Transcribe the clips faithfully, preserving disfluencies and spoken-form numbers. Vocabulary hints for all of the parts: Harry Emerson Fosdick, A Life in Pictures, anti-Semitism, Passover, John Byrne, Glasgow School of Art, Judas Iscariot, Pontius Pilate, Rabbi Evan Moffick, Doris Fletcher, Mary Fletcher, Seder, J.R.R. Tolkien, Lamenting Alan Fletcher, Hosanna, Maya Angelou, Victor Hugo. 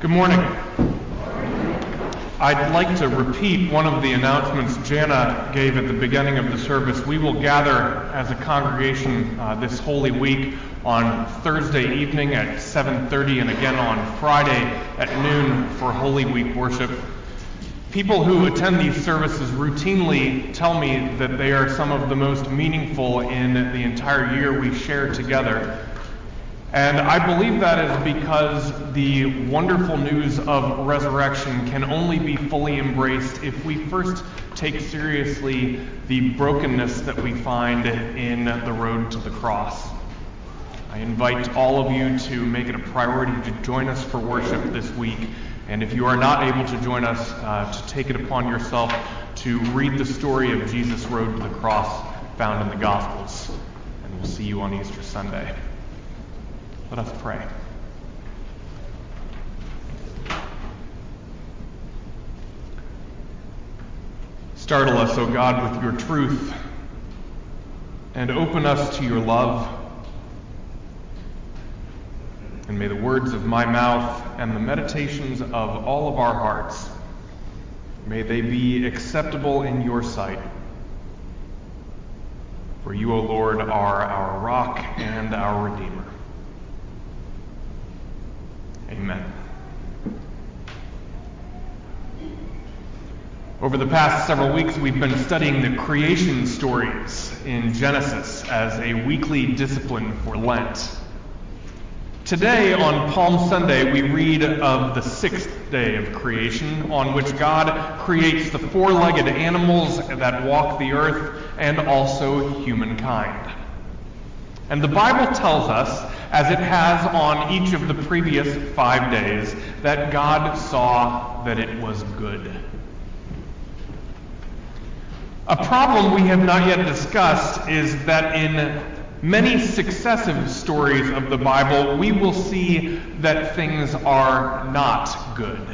Good morning. I'd like to repeat one of the announcements Jana gave at the beginning of the service. We will gather as a congregation uh, this Holy Week on Thursday evening at seven thirty and again on Friday at noon for Holy Week worship. People who attend these services routinely tell me that they are some of the most meaningful in the entire year we share together. And I believe that is because the wonderful news of resurrection can only be fully embraced if we first take seriously the brokenness that we find in the road to the cross. I invite all of you to make it a priority to join us for worship this week. And if you are not able to join us, uh, to take it upon yourself to read the story of Jesus' road to the cross found in the Gospels. And we'll see you on Easter Sunday. Let us pray. Startle us, O God, with your truth, and open us to your love. And may the words of my mouth and the meditations of all of our hearts, may they be acceptable in your sight. For you, O Lord, are our rock and our Redeemer. Amen. Over the past several weeks, we've been studying the creation stories in Genesis as a weekly discipline for Lent. Today, on Palm Sunday, we read of the sixth day of creation, on which God creates the four-legged animals that walk the earth and also humankind. And the Bible tells us, as it has on each of the previous five days, that God saw that it was good. A problem we have not yet discussed is that in many successive stories of the Bible, we will see that things are not good.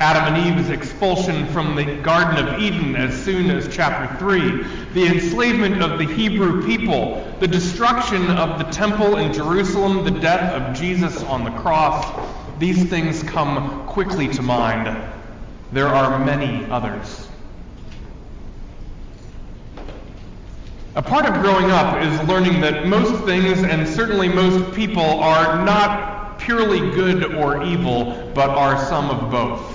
Adam and Eve's expulsion from the Garden of Eden as soon as chapter three, the enslavement of the Hebrew people, the destruction of the temple in Jerusalem, the death of Jesus on the cross, these things come quickly to mind. There are many others. A part of growing up is learning that most things, and certainly most people, are not purely good or evil, but are some of both.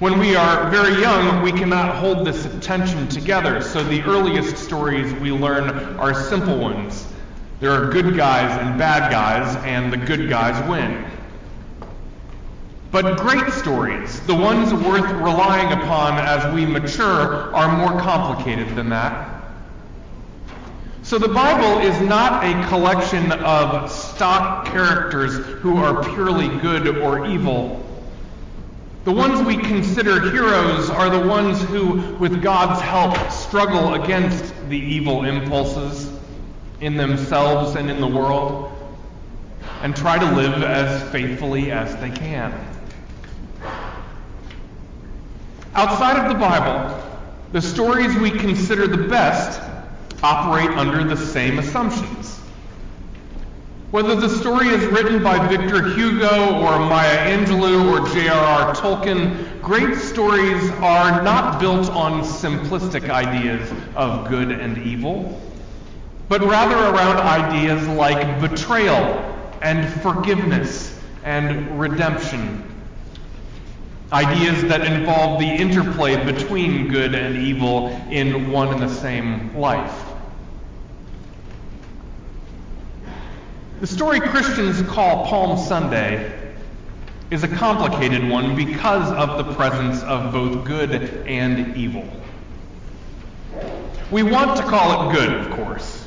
When we are very young, we cannot hold this attention together, so the earliest stories we learn are simple ones. There are good guys and bad guys, and the good guys win. But great stories, the ones worth relying upon as we mature, are more complicated than that. So the Bible is not a collection of stock characters who are purely good or evil. The ones we consider heroes are the ones who, with God's help, struggle against the evil impulses in themselves and in the world, and try to live as faithfully as they can. Outside of the Bible, the stories we consider the best operate under the same assumptions. Whether the story is written by Victor Hugo or Maya Angelou or J R R Tolkien, great stories are not built on simplistic ideas of good and evil, but rather around ideas like betrayal and forgiveness and redemption, ideas that involve the interplay between good and evil in one and the same life. The story Christians call Palm Sunday is a complicated one because of the presence of both good and evil. We want to call it good, of course.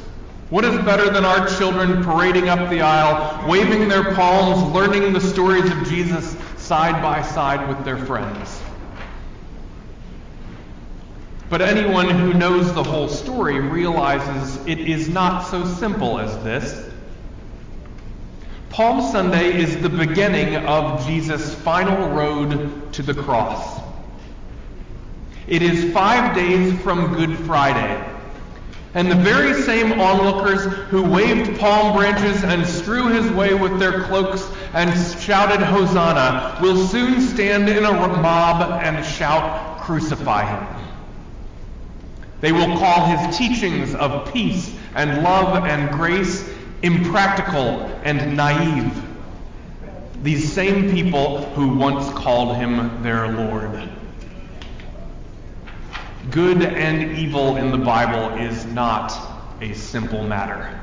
What is better than our children parading up the aisle, waving their palms, learning the stories of Jesus side by side with their friends? But anyone who knows the whole story realizes it is not so simple as this. Palm Sunday is the beginning of Jesus' final road to the cross. It is five days from Good Friday, And the very same onlookers who waved palm branches and strew his way with their cloaks and shouted Hosanna will soon stand in a mob and shout, Crucify him. They will call his teachings of peace and love and grace impractical and naive. These same people who once called him their Lord. Good and evil in the Bible is not a simple matter.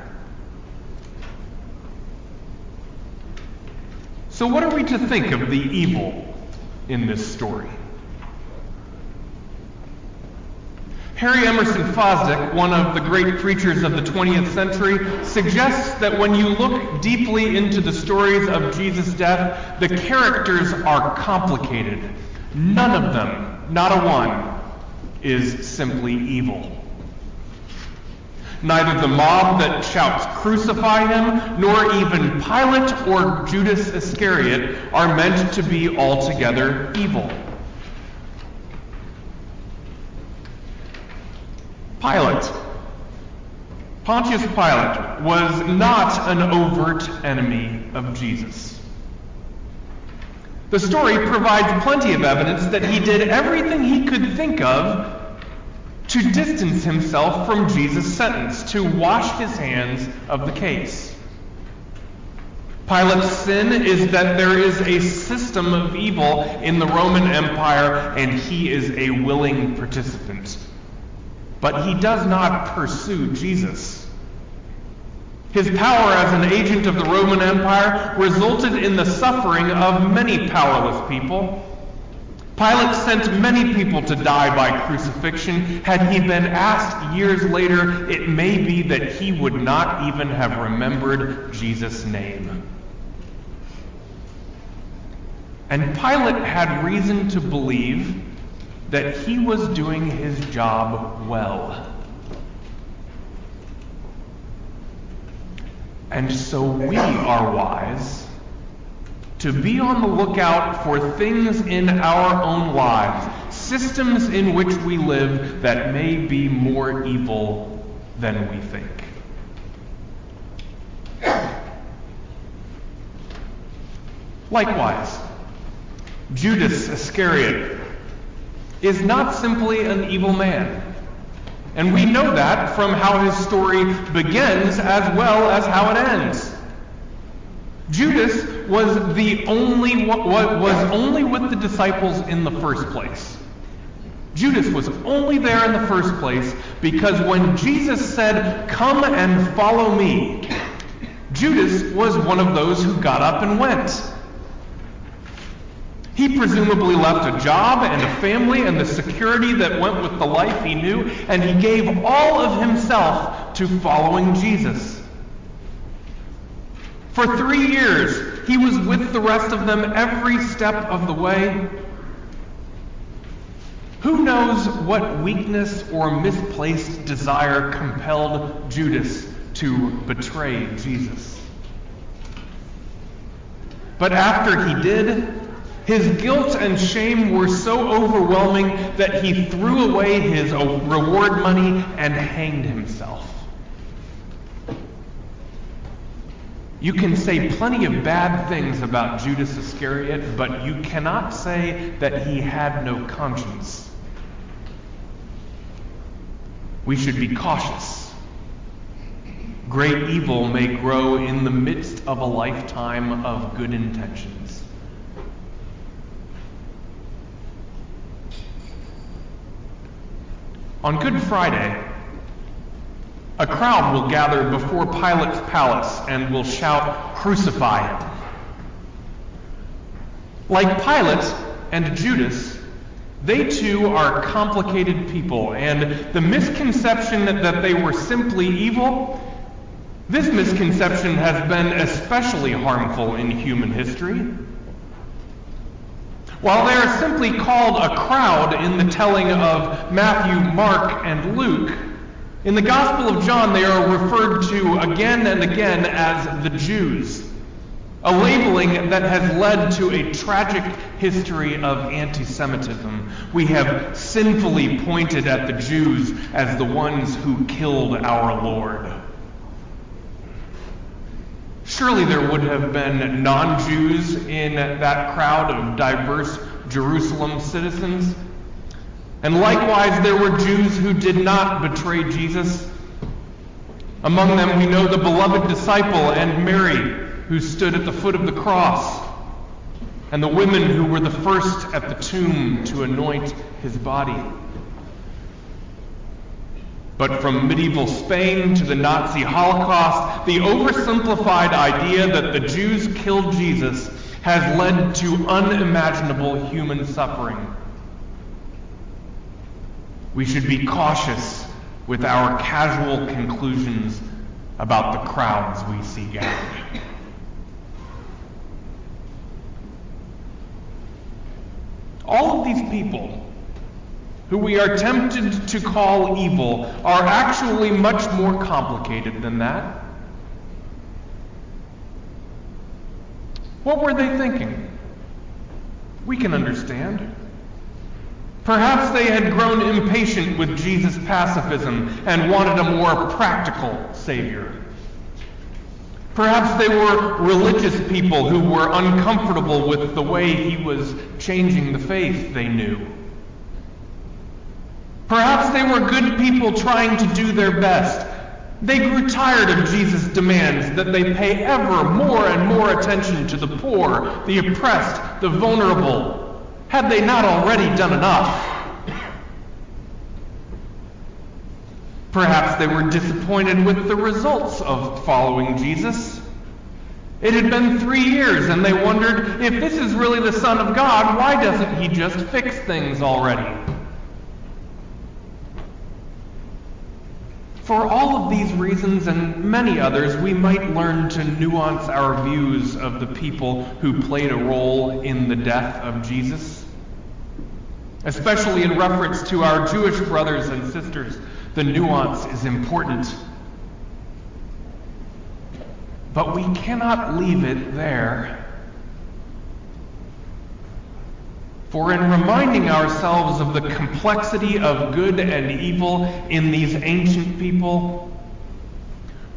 So what are we to think of the evil in this story? Harry Emerson Fosdick, one of the great preachers of the twentieth century, suggests that when you look deeply into the stories of Jesus' death, the characters are complicated. None of them, not a one, is simply evil. Neither the mob that shouts crucify him, nor even Pilate or Judas Iscariot are meant to be altogether evil. Pilate. Pontius Pilate was not an overt enemy of Jesus. The story provides plenty of evidence that he did everything he could think of to distance himself from Jesus' sentence, to wash his hands of the case. Pilate's sin is that there is a system of evil in the Roman Empire, and he is a willing participant. But he does not pursue Jesus. His power as an agent of the Roman Empire resulted in the suffering of many powerless people. Pilate sent many people to die by crucifixion. Had he been asked years later, it may be that he would not even have remembered Jesus' name. And Pilate had reason to believe that he was doing his job well. And so we are wise to be on the lookout for things in our own lives, systems in which we live that may be more evil than we think. Likewise, Judas Iscariot is not simply an evil man. And we know that from how his story begins as well as how it ends. Judas was the only was only with the disciples in the first place. Judas was only there in the first place because when Jesus said, "Come and follow me," Judas was one of those who got up and went. He presumably left a job and a family and the security that went with the life he knew, and he gave all of himself to following Jesus. For three years, he was with the rest of them every step of the way. Who knows what weakness or misplaced desire compelled Judas to betray Jesus? But after he did, his guilt and shame were so overwhelming that he threw away his reward money and hanged himself. You can say plenty of bad things about Judas Iscariot, but you cannot say that he had no conscience. We should be cautious. Great evil may grow in the midst of a lifetime of good intentions. On Good Friday, a crowd will gather before Pilate's palace and will shout, Crucify him. Like Pilate and Judas, they too are complicated people, and the misconception that, that they were simply evil, this misconception has been especially harmful in human history. While they are simply called a crowd in the telling of Matthew, Mark, and Luke, in the Gospel of John they are referred to again and again as the Jews, A labeling that has led to a tragic history of anti-Semitism. We have sinfully pointed at the Jews as the ones who killed our Lord. Surely there would have been non-Jews in that crowd of diverse Jerusalem citizens. And likewise, there were Jews who did not betray Jesus. Among them, we know the beloved disciple and Mary, who stood at the foot of the cross, and the women who were the first at the tomb to anoint his body. But from medieval Spain to the Nazi Holocaust, the oversimplified idea that the Jews killed Jesus has led to unimaginable human suffering. We should be cautious with our casual conclusions about the crowds we seek out. All of these people who we are tempted to call evil are actually much more complicated than that. What were they thinking? We can understand. Perhaps they had grown impatient with Jesus' pacifism and wanted a more practical savior. Perhaps they were religious people who were uncomfortable with the way he was changing the faith they knew. Perhaps they were good people trying to do their best. They grew tired of Jesus' demands that they pay ever more and more attention to the poor, the oppressed, the vulnerable. Had they not already done enough? Perhaps they were disappointed with the results of following Jesus. It had been three years, and they wondered, if this is really the Son of God, why doesn't he just fix things already? For all of these reasons and many others, we might learn to nuance our views of the people who played a role in the death of Jesus, especially in reference to our Jewish brothers and sisters. The nuance is important. But we cannot leave it there. For in reminding ourselves of the complexity of good and evil in these ancient people,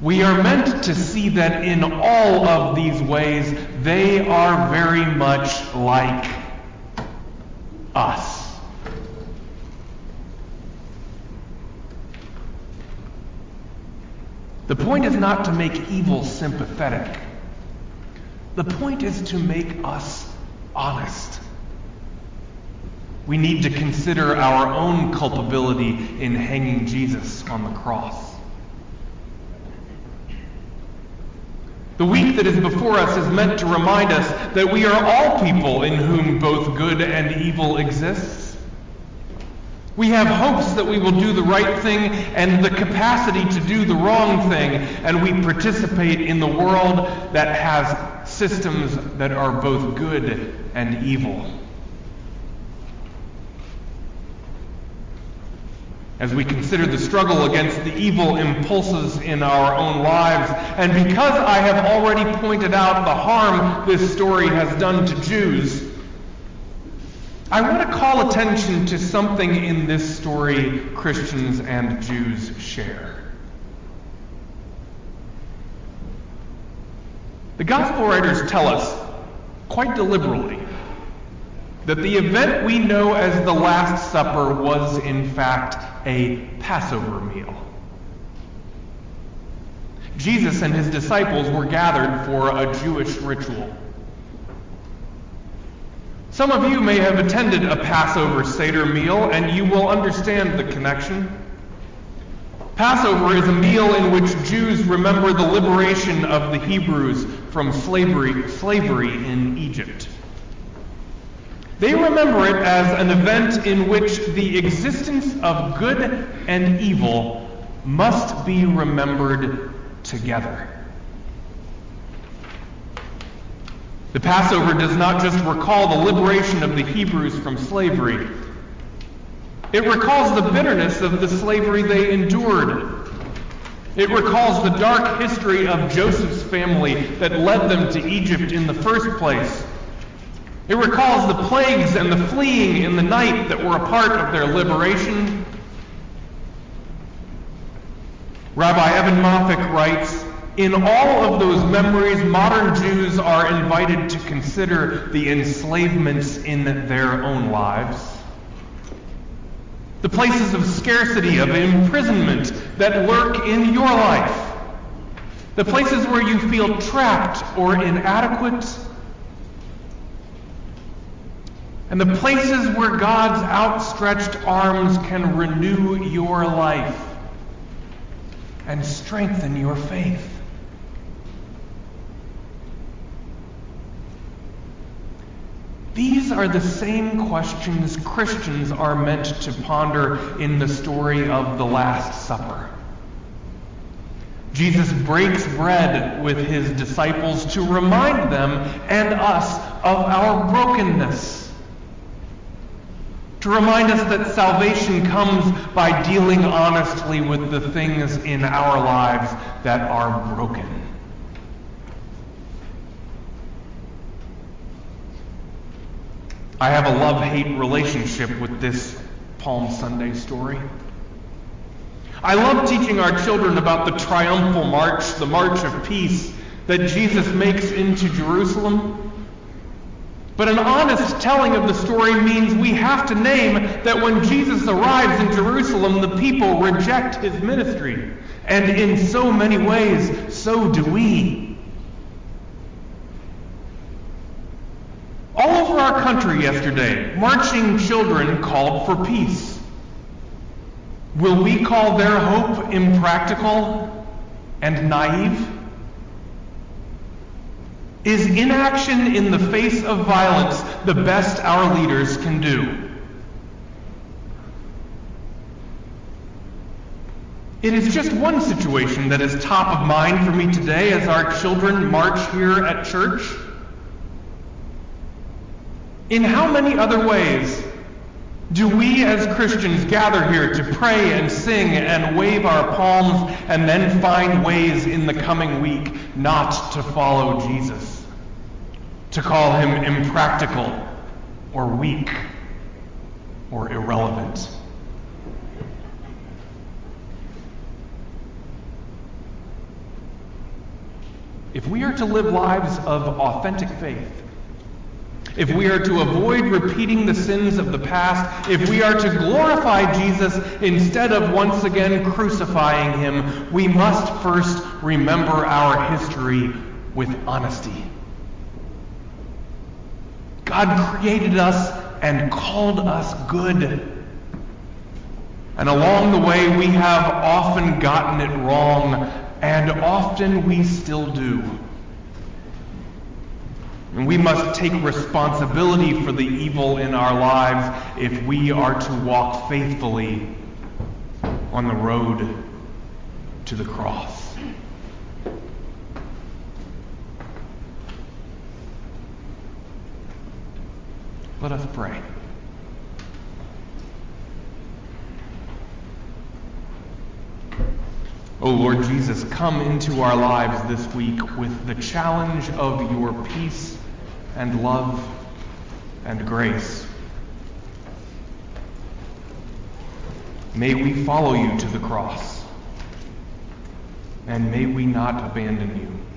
we are meant to see that in all of these ways, they are very much like us. The point is not to make evil sympathetic. The point is to make us honest. We need to consider our own culpability in hanging Jesus on the cross. The week that is before us is meant to remind us that we are all people in whom both good and evil exists. We have hopes that we will do the right thing and the capacity to do the wrong thing, and we participate in the world that has systems that are both good and evil. As we consider the struggle against the evil impulses in our own lives, and because I have already pointed out the harm this story has done to Jews, I want to call attention to something in this story Christians and Jews share. The gospel writers tell us, quite deliberately, that the event we know as the Last Supper was in fact a Passover meal. Jesus and his disciples were gathered for a Jewish ritual. Some of you may have attended a Passover Seder meal, and you will understand the connection. Passover is a meal in which Jews remember the liberation of the Hebrews from slavery, slavery in Egypt. They remember it as an event in which the existence of good and evil must be remembered together. The Passover does not just recall the liberation of the Hebrews from slavery. It recalls the bitterness of the slavery they endured. It recalls the dark history of Joseph's family that led them to Egypt in the first place. It recalls the plagues and the fleeing in the night that were a part of their liberation. Rabbi Evan Moffick writes, "In all of those memories, modern Jews are invited to consider the enslavements in their own lives. The places of scarcity, of imprisonment that lurk in your life. The places where you feel trapped or inadequate. And the places where God's outstretched arms can renew your life and strengthen your faith." These are the same questions Christians are meant to ponder in the story of the Last Supper. Jesus breaks bread with his disciples to remind them and us of our brokenness, to remind us that salvation comes by dealing honestly with the things in our lives that are broken. I have a love-hate relationship with this Palm Sunday story. I love teaching our children about the triumphal march, the march of peace that Jesus makes into Jerusalem. But an honest telling of the story means we have to name that when Jesus arrives in Jerusalem, the people reject his ministry. And in so many ways, so do we. All over our country yesterday, marching children called for peace. Will we call their hope impractical and naive? Is inaction in the face of violence the best our leaders can do? It is just one situation that is top of mind for me today as our children march here at church. In how many other ways do we as Christians gather here to pray and sing and wave our palms and then find ways in the coming week not to follow Jesus, to call him impractical or weak or irrelevant? If we are to live lives of authentic faith, if we are to avoid repeating the sins of the past, if we are to glorify Jesus instead of once again crucifying him, we must first remember our history with honesty. God created us and called us good. And along the way, we have often gotten it wrong, and often we still do. And we must take responsibility for the evil in our lives if we are to walk faithfully on the road to the cross. Let us pray. O Lord Jesus, come into our lives this week with the challenge of your peace and love and grace. May we follow you to the cross, and may we not abandon you.